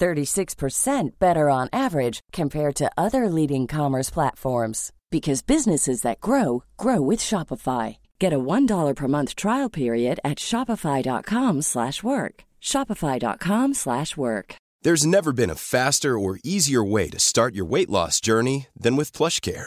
36% better on average compared to other leading commerce platforms. Because businesses that grow, grow with Shopify. Get a $1 per month trial period at shopify.com/work. Shopify.com/work. There's never been a faster or easier way to start your weight loss journey than with PlushCare.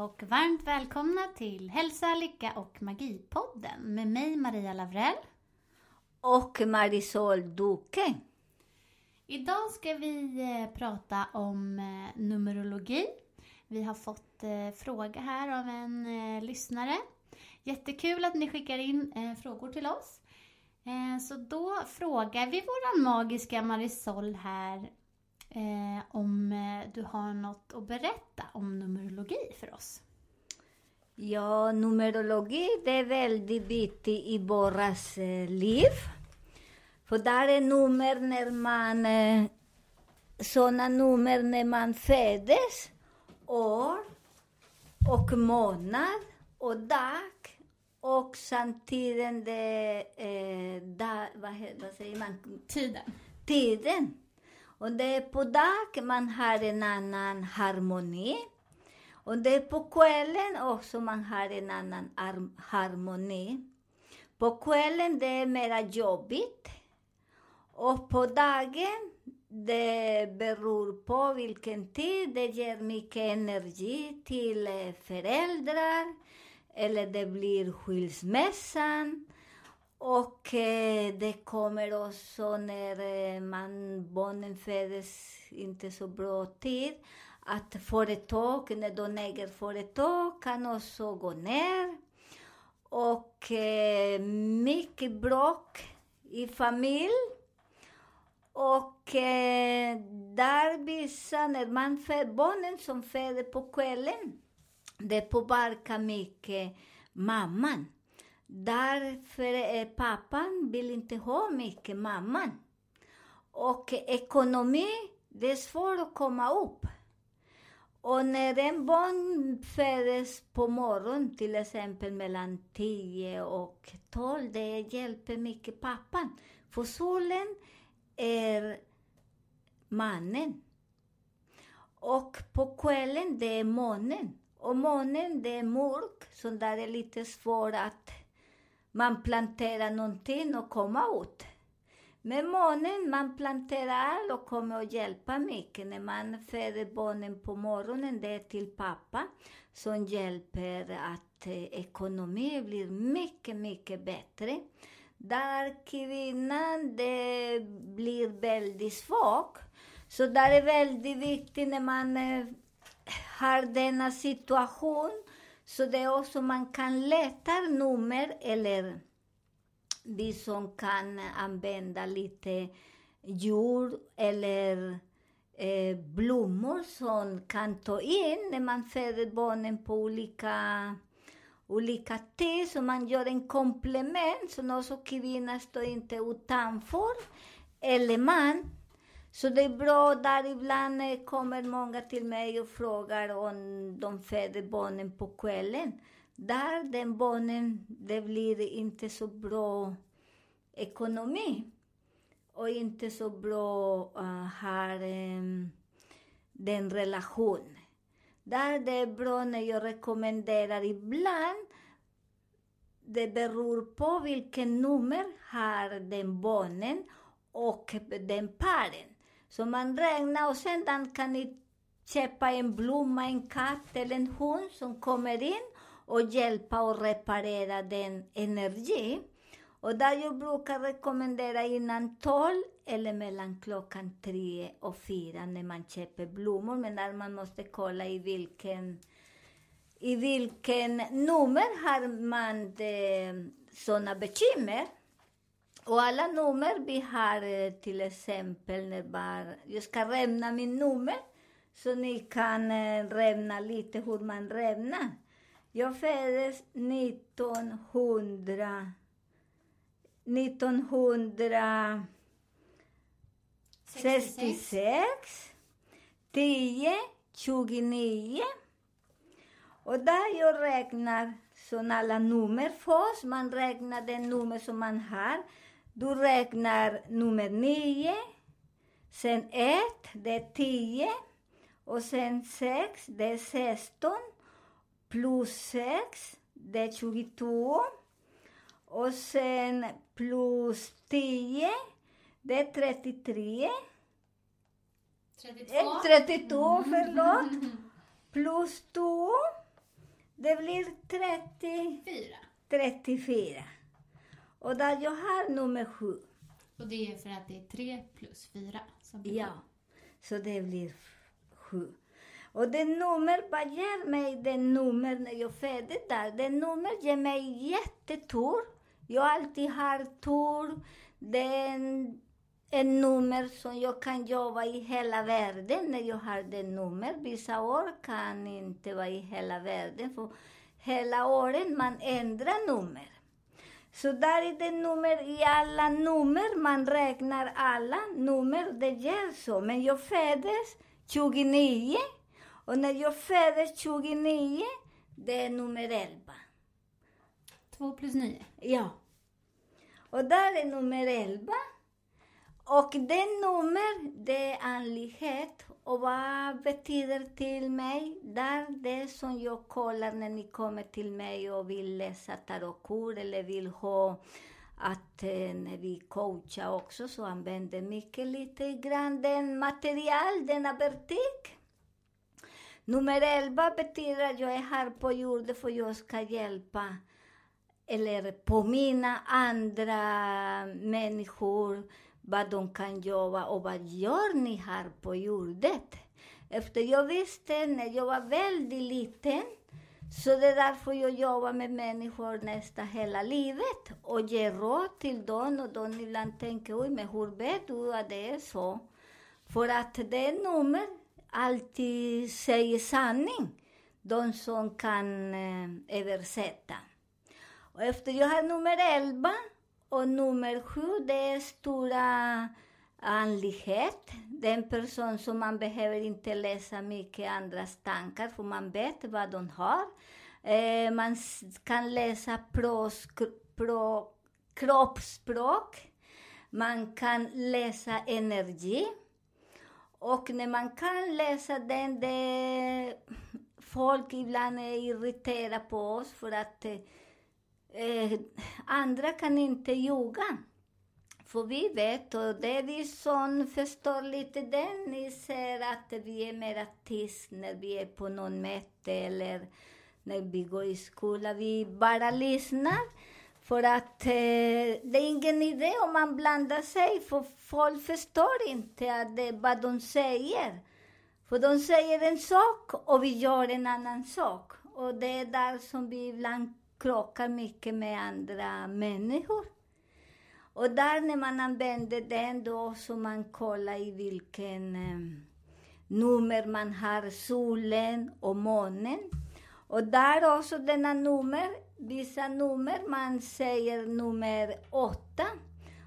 Och varmt välkomna till Hälsa, Lycka och Magipodden med mig Maria Lavrell och Marisol Duke. Idag ska vi prata om numerologi. Vi har fått fråga här av en lyssnare. Jättekul att ni skickar in frågor till oss. Så då frågar vi våran magiska Marisol här. Om du har något att berätta om numerologi för oss? Ja, numerologi det är väldigt viktigt i våras liv. För där är nummer när man sådana nummer när man föddes, år och månad och dag och samtidigt tiden. Och det är på dag man har en annan harmoni. Och det är på kvällen också man har en annan harmoni. På kvällen det är mera jobbigt. Och på dagen det beror på vilken tid. Det ger mycket energi till föräldrar. Eller det blir skilsmässan. Och det kommer också när barnen föds inte så bra tid. Att företag, när de äger företag kan också gå ner. Och mycket bråk i familj. Och där vissa, när man föder barnen som föder på kvällen. Det påverkar mycket mamman. Därför är pappan vill inte ha mycket mamman. Och ekonomi, det är svårt att komma upp. Och när en barn föds på morgon, till exempel mellan 10 och 12, det hjälper mycket pappan. För solen är mannen. Och på kvällen, det är månen. Och månen, det är mörk, så där är lite svårt att man planterar någonting och kommer ut. Med månen man planterar och kommer att hjälpa mycket. När man föder barnen på morgonen, det är till pappa som hjälper att ekonomin blir mycket, mycket bättre. Där kvinnan det blir väldigt svag. Så där är väldigt viktigt när man har denna situation. Så det är också man kan leta nummer eller vi som kan använda lite djur eller blommor som kan ta in när man föder barnen på olika test, och man gör en komplement som också kvinnan står inte utanför eller man. Så det är bra där. Ibland kommer många till mig och frågar om de föder barnen på kvällen. Där den barnen, det blir inte så bra ekonomi och inte så bra den relationen. Där det är bra när jag rekommenderar ibland. Det beror på vilken nummer har den barnen och den paren. Så man regnar och sedan kan ni köpa en blomma, en katt eller en hund som kommer in och hjälpa och reparera den energi. Och där jag brukar rekommendera innan 12 eller mellan klockan 3 och 4 när man köper blommor. Men där man måste kolla i vilken nummer har man sådana bekymmer. Och alla nummer vi har, till exempel jag ska rämna min nummer så ni kan rämna lite hur man rämnar. Jag föddes 1966, 10, 29. Och där jag räknar som alla nummer först. Man räknar den nummer som man har. Du räknar nummer 9, sen 1, det är 10, och sen 6, det är 16, plus 6, det är 22, och sen plus 10, det är 32, plus 2, det blir 34. Och där jag har nummer 7. Och det är för att det är 3 plus 4. Ja, så det blir 7. Och det nummer, vad ger mig det nummer när jag födde där? Det nummer ger mig jättetur. Jag alltid har tur. Det är en nummer som jag kan jobba i hela världen när jag har det nummer. Vissa år kan inte vara i hela världen. För hela åren man ändrar nummer. Så där är det nummer, i alla nummer, man räknar alla nummer, det ger så. Men jag föddes 29, och när jag föddes 29, det är nummer 11. 2 plus 9? Ja. Och där är nummer 11. Och det nummer, det är andlighet. Och vad betyder till mig? Där det som jag kollar när ni kommer till mig och vill läsa tarotkort eller vill ha att när vi coachar också, så använder mycket lite grann den material, denna vertik. Nummer 11 betyder att jag är här på jorden för jag ska hjälpa eller påminna andra människor vad de kan jobba och vad gör ni här på jorden. Efter jag visste när jag var väldigt liten, så det är därför jag jobbar med människor nästan hela livet och ger råd till dem, och de ibland tänker, oj men hur vet du att det är så? För att det nummer alltid säger sanning, de som kan översätta. Och efter jag har nummer 11, och nummer 7, det är stora andlighet. Den person som man behöver inte läsa mycket andras tankar, för man vet vad de har. Man kan läsa kroppsspråk. Man kan läsa energi. Och när man kan läsa den, det folk ibland är irriterade på oss för att andra kan inte ljuga, för vi vet, och det är vi som förstår lite den. Ni ser att vi är mer artist när vi är på någon möte eller när vi går i skola. Vi bara lyssnar, för att det är ingen idé om man blandar sig, för folk förstår inte att det är vad de säger. För de säger en sak och vi gör en annan sak, och det är där som vi ibland krockar mycket med andra människor. Och där när man använder den, då så man kollar i vilken nummer man har solen och månen. Och där också denna nummer, vissa nummer, man säger nummer 8.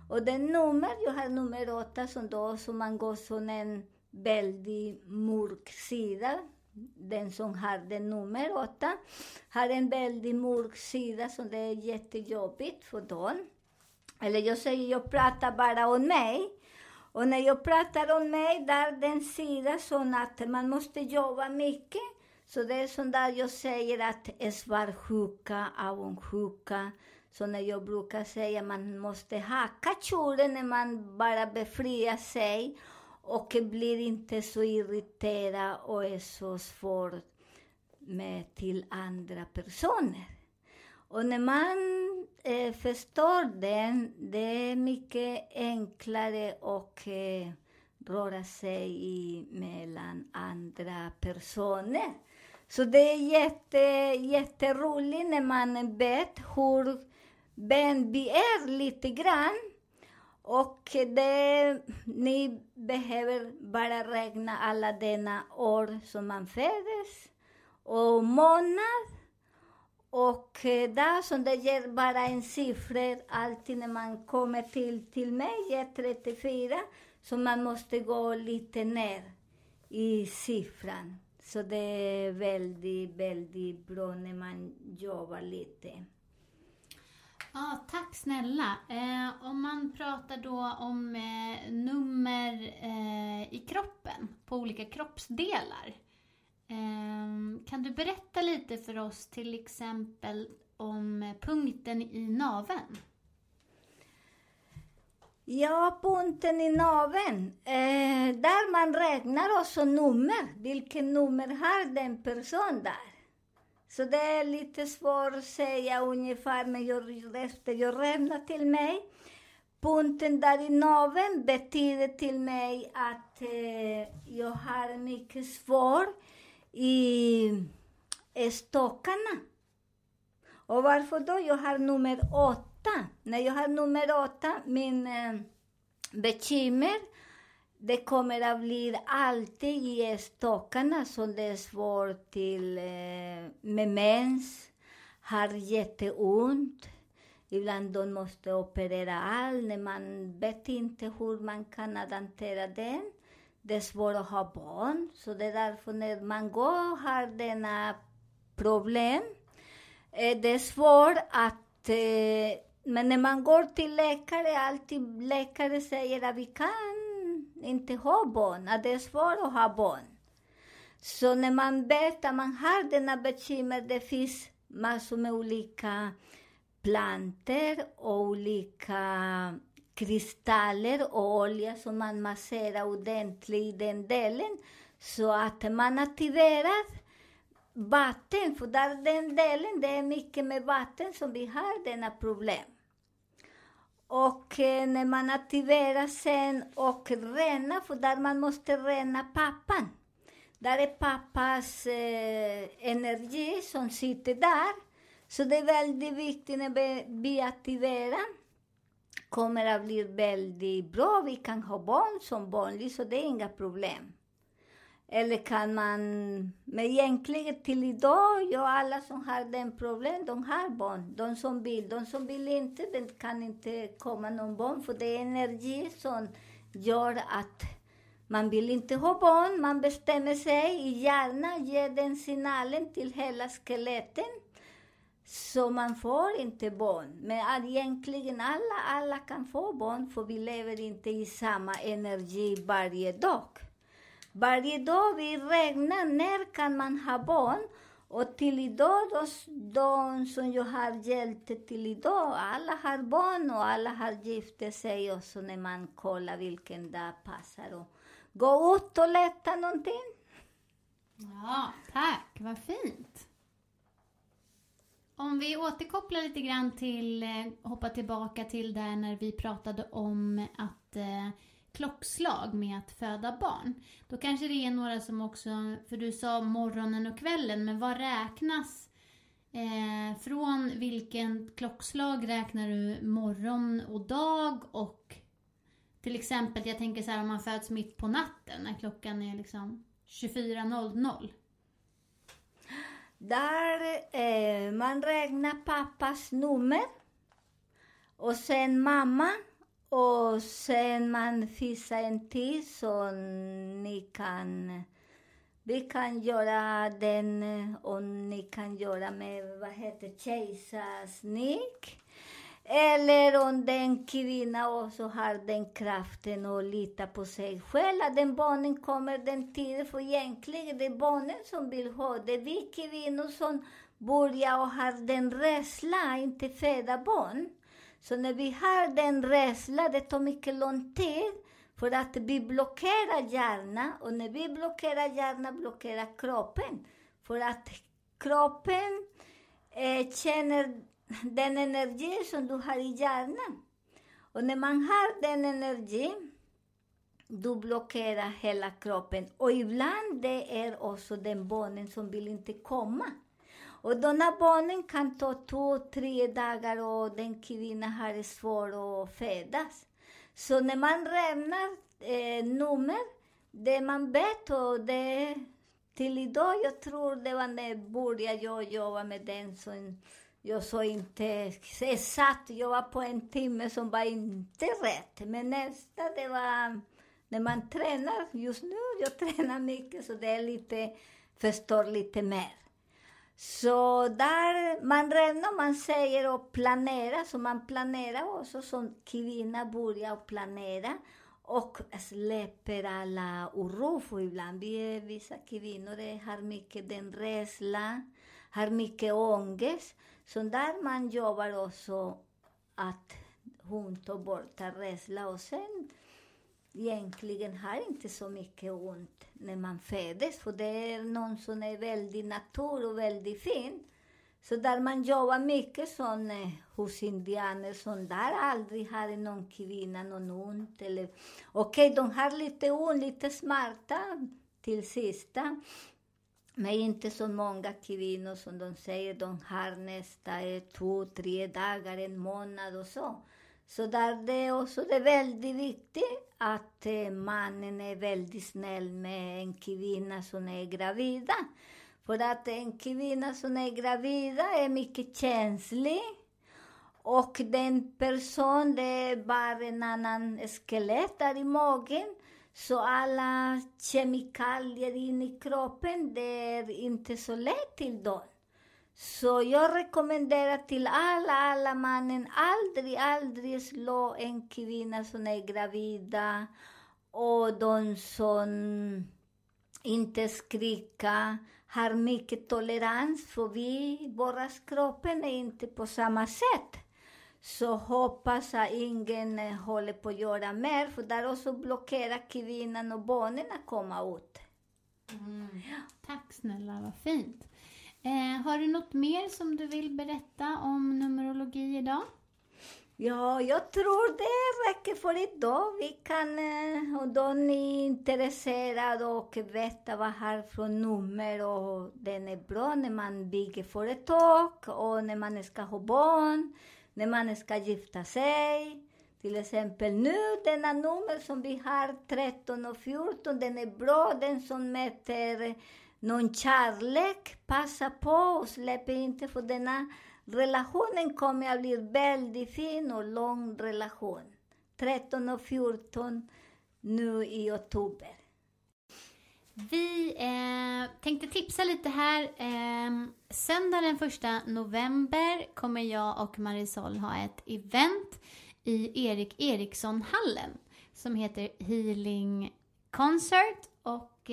Och den nummer, jag har nummer 8 som då som man går från en väldigt mörk sida. Den som har den nummer 8 har en väldigt mörk sida som det är jättejobbigt för dem. Eller jag säger, jag pratar bara om mig. Och när jag pratar om mig, där den sida som att man måste jobba mycket. Så det är som där jag säger att svartsjuka, avundsjuka. Så när jag brukar säga att man måste hacka tjuren när man bara befriar sig. Och blir inte så irriterad och är så svår med till andra personer. Och när man förstår den, det är mycket enklare att röra sig mellan andra personer. Så det är jätteroligt när man vet hur vän vi är lite grann. Och det, ni behöver bara räkna alla denna år som man föddes och månad. Och där som det ger bara en siffra alltid när man kommer till mig är 34. Så man måste gå lite ner i siffran. Så det är väldigt, väldigt bra när man jobbar lite. Ja, tack snälla. Om man pratar då om nummer i kroppen, på olika kroppsdelar. Kan du berätta lite för oss till exempel om punkten i naveln? Ja, punkten i naveln. Där man räknar också nummer. Vilken nummer har den person där? Så det är lite svårt att säga ungefär, men jag räknar till mig. Punkten där i naveln betyder till mig att jag har mycket svårt i stockarna. Och varför då? Jag har nummer 8. När jag har nummer 8, min bekymmer, det kommer att bli alltid i stockarna som det är svårt till med mens. Har jätteont. Ibland de måste operera allt. När man vet inte hur man kan hantera den. Det är svårt att ha barn. Så det är därför när man går har denna problem. Det är svårt att... Men när man går till läkare, alltid läkare säger att vi kan inte ha barn, att det är svårt att ha barn. Så när man vet att man har denna bekymmer, det finns massor med olika planter och olika kristaller och olja som man masserar ordentligt i den delen. Så att man aktiverar vatten, för där den delen, det är mycket med vatten som vi har denna problem. Och när man aktiverar sen och rena, för där man måste rena pappan. Där är pappas energi som sitter där. Så det är väldigt viktigt när vi aktiverar. Kommer att bli väldigt bra. Vi kan ha barn som vanligt, så det är inga problem. Eller kan man... Men egentligen till idag, ja, alla som har den problem, de har barn. De som vill. De som vill inte, den kan inte komma någon barn. För det är energi som gör att man vill inte ha barn. Man bestämmer sig i hjärnan, ger den signalen till hela skeletten. Så man får inte barn. Men egentligen alla kan få barn. För vi lever inte i samma energi varje dag. Varje dag vi räknar när kan man ha barn. Och till idag, de som jag har hjälpt till idag, alla har barn och alla har gift sig. Och så när man kollar vilken dag passar och gå ut och leta någonting. Ja, tack. Vad fint. Om vi återkopplar lite grann till, hoppa tillbaka till där när vi pratade om att... klockslag med att föda barn. Då kanske det är några som också, för du sa morgonen och kvällen, men vad räknas från vilken klockslag räknar du morgon och dag? Och till exempel, jag tänker så här, om man föds mitt på natten när klockan är liksom 24.00. Där man räknar pappas nummer och sen mamma och sen man fixar en tid så ni kan, vi kan göra den och ni kan göra med vad heter kejsarsnitt. Eller om den kvinna också har den kraften och lita på sig själv. Att den barnen kommer den tiden. För egentligen det är barnen som vill ha det. Vi kvinnor som börjar och har den rädsla. Inte föda barn. Så när vi har den rädsla. Det tar mycket lång tid. För att vi blockerar hjärnan. Och när vi blockerar hjärnan. Blockerar kroppen. För att kroppen känner den energi som du har i hjärnan. Och när man har den energin, du blockerar hela kroppen. Och ibland det är också den barnen som vill inte komma. Och de här barnen kan ta 2-3 dagar och den kvinnan har svårt att födas. Så när man räknar nummer, det man vet och det till idag, jag tror det var när jag började jobba med den som jag såg inte exakt, jag var på en timme som var inte rätt. Men nästa, det var när man tränar just nu. Jag tränar mycket så det är lite, förstår lite mer. Så där man räknar, man säger och planerar. Så man planerar också som kvinna börjar planera. Och släpper alla oro för ibland. Vi är vissa kvinnor, det har mycket den rädsla, har mycket ångest. Så där man jobbar också att hon tar bort rädsla. Och sen egentligen har inte så mycket ont när man föds. För det är någon som är väldigt natur och väldigt fin. Så där man jobbar mycket som hos indianer. Som där aldrig har någon kvinna någon ont. Okej, de har lite ont, lite smarta till sista. Men inte så många kvinnor som de säger, de har nästa 2-3 dagar, en månad och så. Så där det också det är väldigt viktigt att mannen är väldigt snäll med en kvinna som är gravida. För att en kvinna som är gravida är mycket känslig. Och den person, det är bara en annan skelett där i magen. Så alla kemikalier in i kroppen, det är inte så lätt till dem. Så jag rekommenderar till alla mannen, aldrig slå en kvinna som är gravida. Och de som inte skriker, har mycket tolerans. För våra kroppen är inte på samma sätt. Så hoppas att ingen håller på att göra mer. För där också blockerar kvinnan och barnen att komma ut. Mm. Ja. Tack snälla, vad fint. Har du något mer som du vill berätta om numerologi idag? Ja, jag tror det räcker för idag. Vi kan, och då ni är intresserade och vet vad här från nummer. Och den är bra när man bygger företag och när man ska ha barn. När man ska gifta sig. Till exempel nu, denna nummer som vi har, 13 och 14. Den är bra, den som mäter någon kärlek. Passa på och släpp inte, för denna relationen kommer att bli väldigt fin och lång relation. 13 och 14 nu i oktober. Vi tänkte tipsa lite här. Söndagen den 1 november kommer jag och Marisol ha ett event i Erik Eriksson Hallen som heter Healing Concert. Och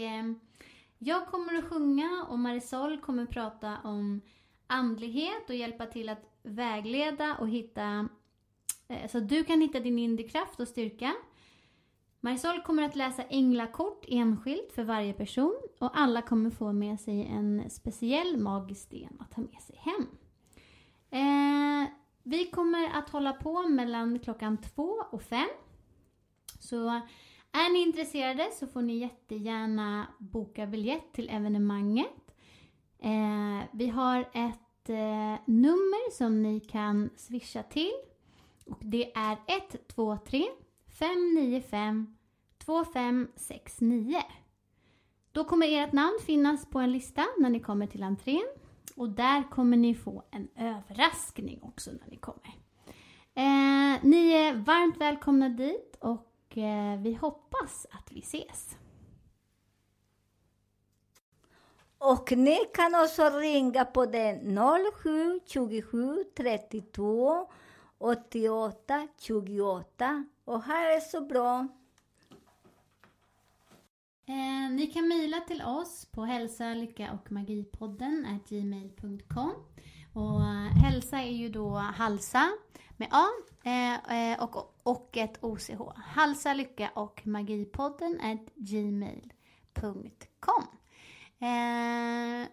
jag kommer att sjunga och Marisol kommer att prata om andlighet och hjälpa till att vägleda och hitta så du kan hitta din inre kraft och styrka. Marisol kommer att läsa änglakort enskilt för varje person och alla kommer få med sig en speciell magisk sten att ta med sig hem. Vi kommer att hålla på mellan klockan 2 och 5. Så är ni intresserade så får ni jättegärna boka biljett till evenemanget. Vi har ett nummer som ni kan swisha till och det är 123 595 2569. Då kommer ert namn finnas på en lista när ni kommer till entrén. Och där kommer ni få en överraskning också när ni kommer. Ni är varmt välkomna dit och vi hoppas att vi ses. Och ni kan också ringa på den 07 27 32 88 28. Och här är så bra. Ni kan mejla till oss på hälsa-lycka-och-magi-podden@gmail.com. Och hälsa är ju då halsa med A och ett OCH. Hälsa-lycka-och-magi-podden@gmail.com.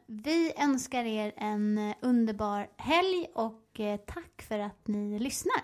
Vi önskar er en underbar helg och tack för att ni lyssnar.